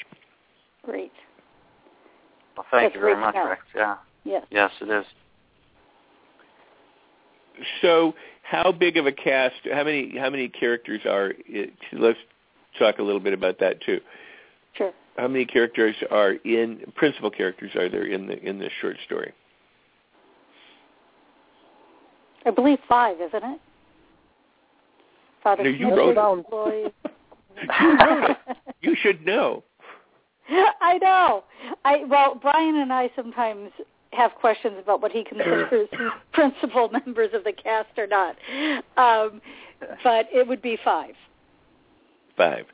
Great. Well, thank That's you very much, help. Rex. Yeah. Yes. Yes, it is. So, how big of a cast? How many? How many characters are? Let's talk a little bit about that too. Sure. How many characters are in? Principal characters are there in the in this short story? I believe five, isn't it? Father no, you wrote it. You wrote it. You should know. I know. I well, Bryan and I sometimes have questions about what he considers principal members of the cast or not. Um, but it would be five. Five.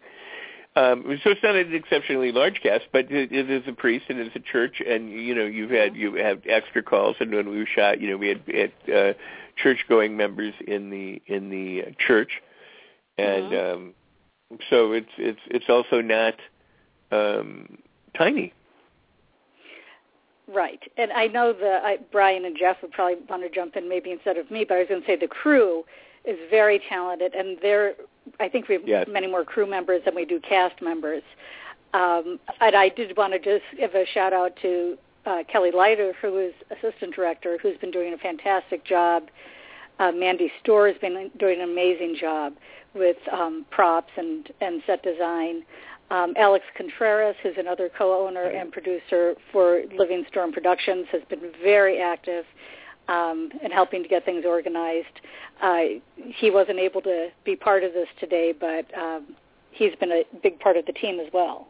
Um, so it's not an exceptionally large cast, but it, it is a priest and it's a church, and, you know, you've had, you have extra calls, and when we shot, you know, we had, had uh, church-going members in the, in the church. And mm-hmm. um, so it's, it's, it's also not um, tiny. Right, and I know the I, Bryan and Jeff would probably want to jump in maybe instead of me, but I was going to say the crew is very talented, and they're, I think we have yes. many more crew members than we do cast members. Um, and I did want to just give a shout-out to uh, Kelly Leiter, who is assistant director, who's been doing a fantastic job. Uh, Mandy Storr has been doing an amazing job with um, props and, and set design. Um, Alex Contreras, who's another co-owner and producer for Living Storm Productions, has been very active um, in helping to get things organized. Uh, he wasn't able to be part of this today, but um, he's been a big part of the team as well.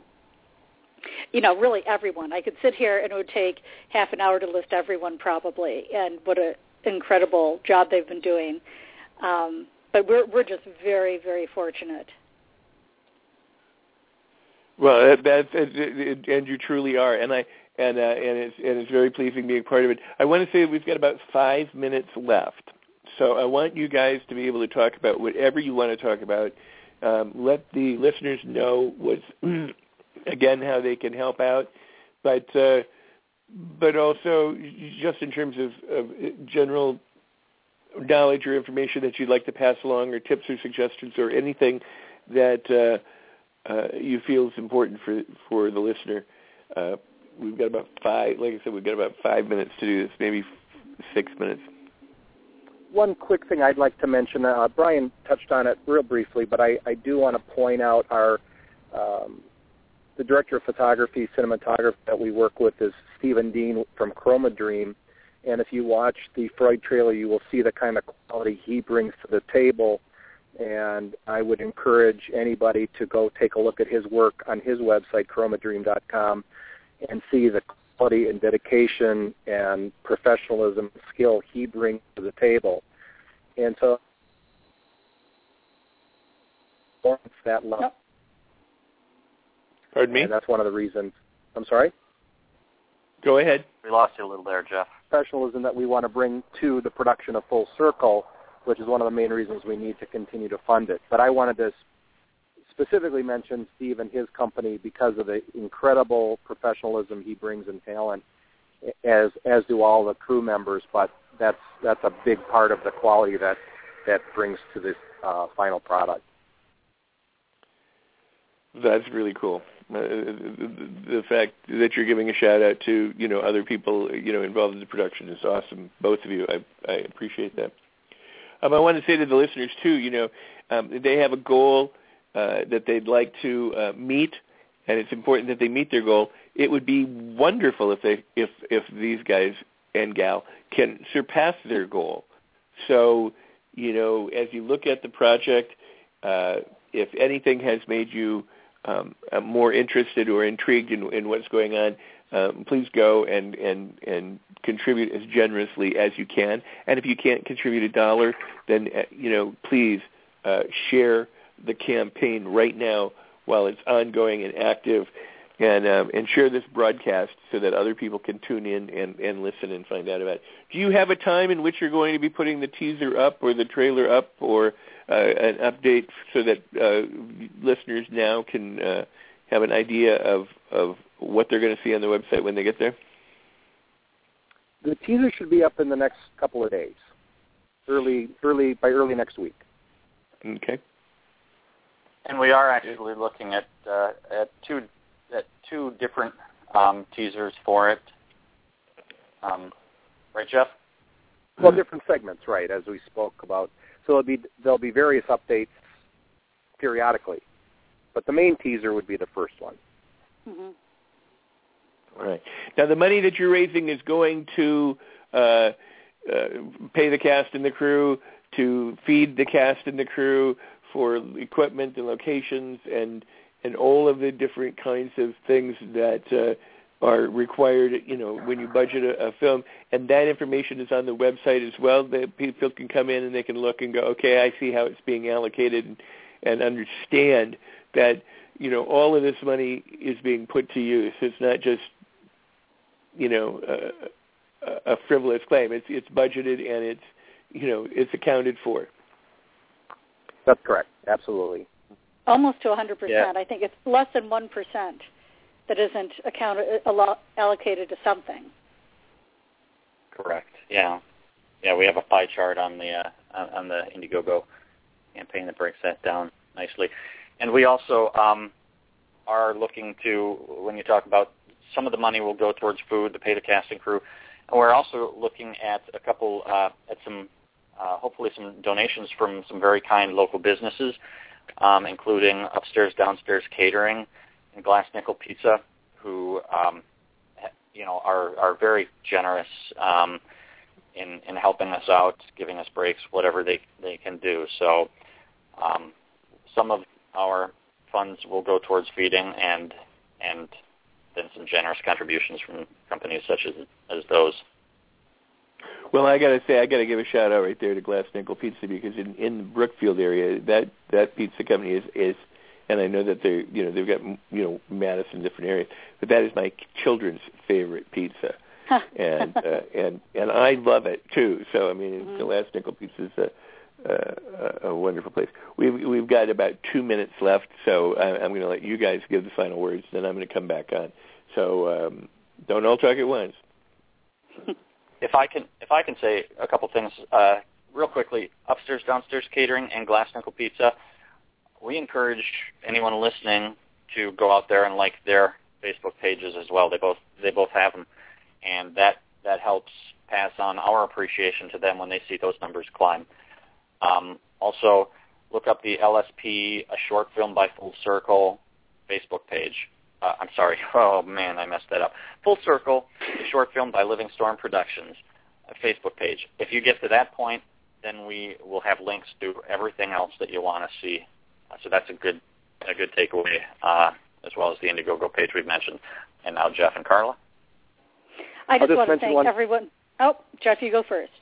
You know, really everyone. I could sit here and it would take half an hour to list everyone probably, and what an incredible job they've been doing. Um, but we're we're just very, very fortunate. Well, that's and you truly are, and I and uh, and it's and it's very pleasing being part of it. I want to say that we've got about five minutes left, so I want you guys to be able to talk about whatever you want to talk about. Um, let the listeners know what's again how they can help out, but uh, but also just in terms of, of general knowledge or information that you'd like to pass along, or tips or suggestions or anything that. Uh, Uh, you feel is important for for the listener. Uh, we've got about five, like I said, we've got about five minutes to do this, maybe f- six minutes. One quick thing I'd like to mention, uh, Bryan touched on it real briefly, but I, I do want to point out our, um, the director of photography, cinematography that we work with is Stephen Dean from Chroma Dream, and if you watch the Freud trailer, you will see the kind of quality he brings to the table. And I would encourage anybody to go take a look at his work on his website, chroma dream dot com, and see the quality and dedication and professionalism and skill he brings to the table. And so, that love. Yep. Pardon me? And that's one of the reasons. I'm sorry? Go ahead. We lost you a little there, Jeff. Professionalism that we want to bring to the production of Full Circle, which is one of the main reasons we need to continue to fund it. But I wanted to specifically mention Steve and his company because of the incredible professionalism he brings and talent, as as do all the crew members. But that's that's a big part of the quality that, that brings to this uh, final product. That's really cool. Uh, the fact that you're giving a shout out to, you know, other people, you know, involved in the production is awesome. Both of you, I, I appreciate that. Um, I want to say to the listeners too, you know, um, they have a goal uh, that they'd like to uh, meet, and it's important that they meet their goal. It would be wonderful if they, if if these guys and gal can surpass their goal. So, you know, as you look at the project, uh, if anything has made you Um, I'm more interested or intrigued in, in what's going on, um, please go and, and, and contribute as generously as you can. And if you can't contribute a dollar, then, uh, you know, please uh, share the campaign right now while it's ongoing and active, and um, and share this broadcast so that other people can tune in and, and listen and find out about it. Do you have a time in which you're going to be putting the teaser up or the trailer up or Uh, an update so that uh, listeners now can uh, have an idea of, of what they're going to see on the website when they get there? The teaser should be up in the next couple of days, early, early by early next week. Okay. And we are actually looking at uh, at two at two different um, teasers for it. Um, right, Jeff? Well, different segments, right? As we spoke about. So it'll be, there'll be various updates periodically. But the main teaser would be the first one. Mm-hmm. All right. Now, the money that you're raising is going to uh, uh, pay the cast and the crew, to feed the cast and the crew, for equipment and locations and, and all of the different kinds of things that uh, are required, you know, when you budget a, a film. And that information is on the website as well. That people can come in and they can look and go, okay, I see how it's being allocated, and, and understand that, you know, all of this money is being put to use. It's not just, you know, a, a frivolous claim. It's it's budgeted and it's, you know, it's accounted for. That's correct. Absolutely. Almost to one hundred percent. Yeah. I think it's less than one percent that isn't accounted allocated to something. Correct. Yeah, yeah. We have a pie chart on the uh, on the Indiegogo campaign that breaks that down nicely, and we also um, are looking to, when you talk about some of the money will go towards food to pay the cast and crew, and we're also looking at a couple uh, at some uh, hopefully some donations from some very kind local businesses, um, including Upstairs, Downstairs Catering, and Glass Nickel Pizza, who. Um, you know, are, are very generous um, in, in helping us out, giving us breaks, whatever they, they can do. So um, some of our funds will go towards feeding, and and then some generous contributions from companies such as, as those. Well, I got to say, I got to give a shout-out right there to Glass Nickel Pizza, because in, in the Brookfield area, that, that pizza company is, is – and I know that they, you know, they've got, you know, Madison, different areas, but that is my children's favorite pizza, and uh, and and I love it too. So I mean, mm-hmm. Glass Nickel Pizza is a, a, a wonderful place. We've we've got about two minutes left, so I, I'm going to let you guys give the final words, then I'm going to come back on. So um, don't all talk at once. If I can, if I can say a couple things uh, real quickly, Upstairs, Downstairs Catering and Glass Nickel Pizza. We encourage anyone listening to go out there and like their Facebook pages as well. They both they both have them, and that, that helps pass on our appreciation to them when they see those numbers climb. Um, also, look up the L S P, A Short Film by Full Circle Facebook page. Uh, I'm sorry. Oh, man, I messed that up. Full Circle, A Short Film by Living Storm Productions Facebook page. If you get to that point, then we will have links to everything else that you want to see. So that's a good a good takeaway, uh, as well as the Indiegogo page we've mentioned. And now Jeff and Karla. I just, just want to thank one. everyone. Oh, Jeff, you go first.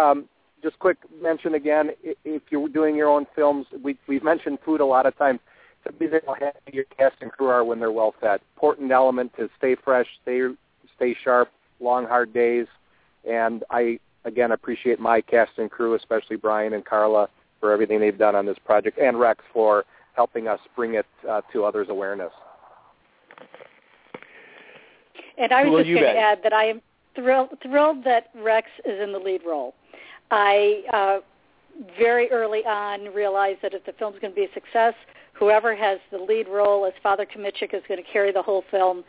Um, just quick mention again, if you're doing your own films, we, we've mentioned food a lot of times. to be how happy your cast and crew are when they're well fed. Important element to stay fresh, stay stay sharp, long, hard days. And I, again, appreciate my cast and crew, especially Bryan and Karla, for everything they've done on this project, and Rex for helping us bring it uh, to others' awareness. And I was well, just going to add that I am thrilled, thrilled that Rex is in the lead role. I uh, very early on realized that if the film's going to be a success, whoever has the lead role as Father Kamichik is going to carry the whole film.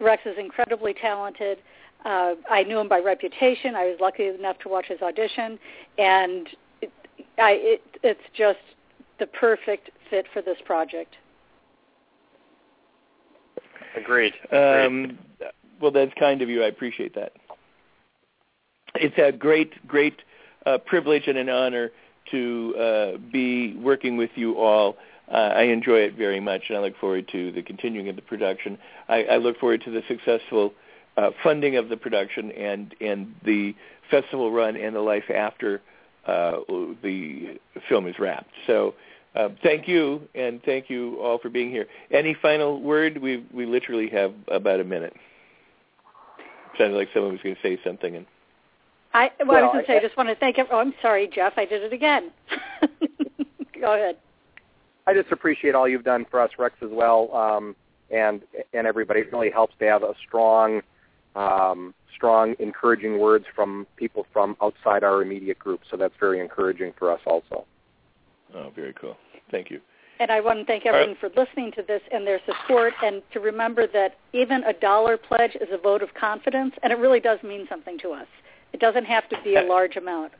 Rex is incredibly talented. Uh, I knew him by reputation. I was lucky enough to watch his audition, and it, I, it, it's just the perfect fit for this project. Agreed. Um, well, that's kind of you. I appreciate that. It's a great, great uh, privilege and an honor to uh, be working with you all. Uh, I enjoy it very much, and I look forward to the continuing of the production. I, I look forward to the successful uh, funding of the production and, and the festival run and the life after uh, the film is wrapped. So uh, thank you, and thank you all for being here. Any final word? We we literally have about a minute. Sounded like someone was going to say something. And I, well, well, I was going to say, I just want to thank everyone. Oh, I'm sorry, Jeff. I did it again. Go ahead. I just appreciate all you've done for us, Rex, as well, um, and and everybody. It really helps to have a strong, um, strong, encouraging words from people from outside our immediate group. So that's very encouraging for us also. Oh, very cool. Thank you. And I want to thank everyone for listening to this and their support, and to remember that even a dollar pledge is a vote of confidence, and it really does mean something to us. It doesn't have to be a large amount.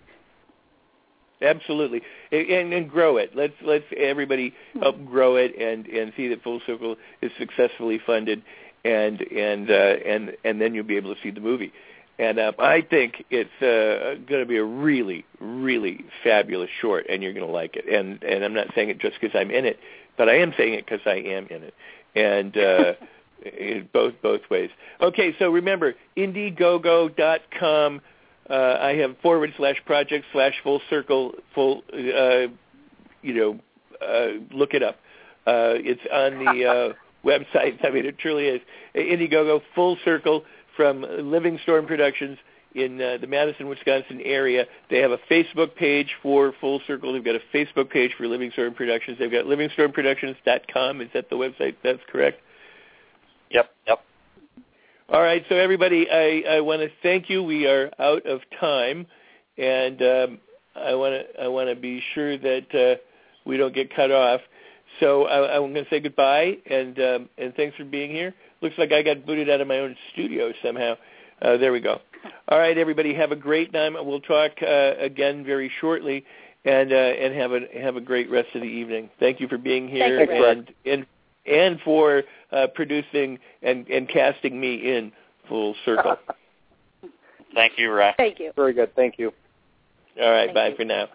Absolutely, and, and grow it. Let's let's everybody help grow it and, and see that Full Circle is successfully funded, and and uh, and and then you'll be able to see the movie. And um, I think it's uh, going to be a really, really fabulous short, and you're going to like it. And and I'm not saying it just because I'm in it, but I am saying it because I am in it, and uh, it, both both ways. Okay, so remember, Indiegogo dot com. Uh, I have forward slash project slash full circle, full, uh, you know, uh, look it up. Uh, it's on the uh, website. I mean, it truly is. Indiegogo, Full Circle, from Living Storm Productions in uh, the Madison, Wisconsin area. They have a Facebook page for Full Circle. They've got a Facebook page for Living Storm Productions. They've got Living Storm Productions dot com. Is that the website? That's correct? Yep, yep. All right, so everybody, I, I want to thank you. We are out of time, and um, I want to I want to be sure that uh, we don't get cut off. So I, I'm going to say goodbye, and um, and thanks for being here. Looks like I got booted out of my own studio somehow. Uh, there we go. All right, everybody, have a great time. We'll talk uh, again very shortly, and uh, and have a have a great rest of the evening. Thank you for being here, and and and for uh, producing and, and casting me in Full Circle. Thank you, Rex. Thank you. Very good. Thank you. All right. Thank bye you. for now.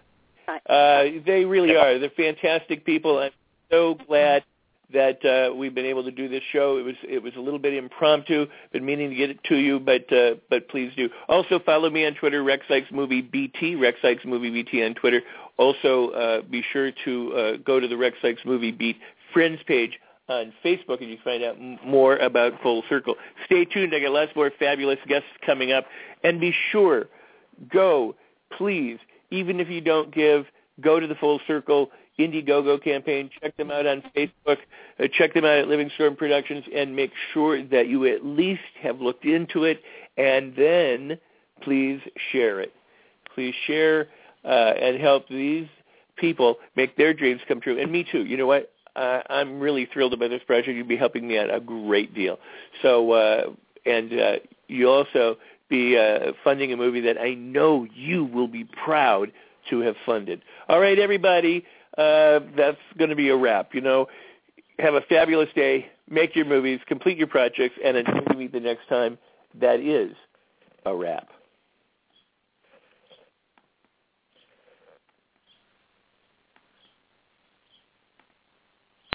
Bye. Uh, they really are. They're fantastic people. I'm so glad that uh, we've been able to do this show. It was it was a little bit impromptu. Been meaning to get it to you, but uh, but please do. Also follow me on Twitter, Rex Sikes Movie B T, Rex Sikes Movie B T on Twitter. Also uh, be sure to uh, go to the Rex Sikes Movie Beat Friends page on Facebook, and you can find out more about Full Circle. Stay tuned. I got lots more fabulous guests coming up. And be sure, go, please, even if you don't give, go to the Full Circle Indiegogo campaign. Check them out on Facebook. Uh, check them out at Living Storm Productions, and make sure that you at least have looked into it. And then please share it. Please share uh, and help these people make their dreams come true. And me too. You know what? Uh, I'm really thrilled about this project. You'll be helping me out a great deal. So, uh, and uh, you'll also be uh, funding a movie that I know you will be proud to have funded. All right, everybody, uh, that's going to be a wrap. You know, have a fabulous day. Make your movies, complete your projects, and until we meet the next time, that is a wrap.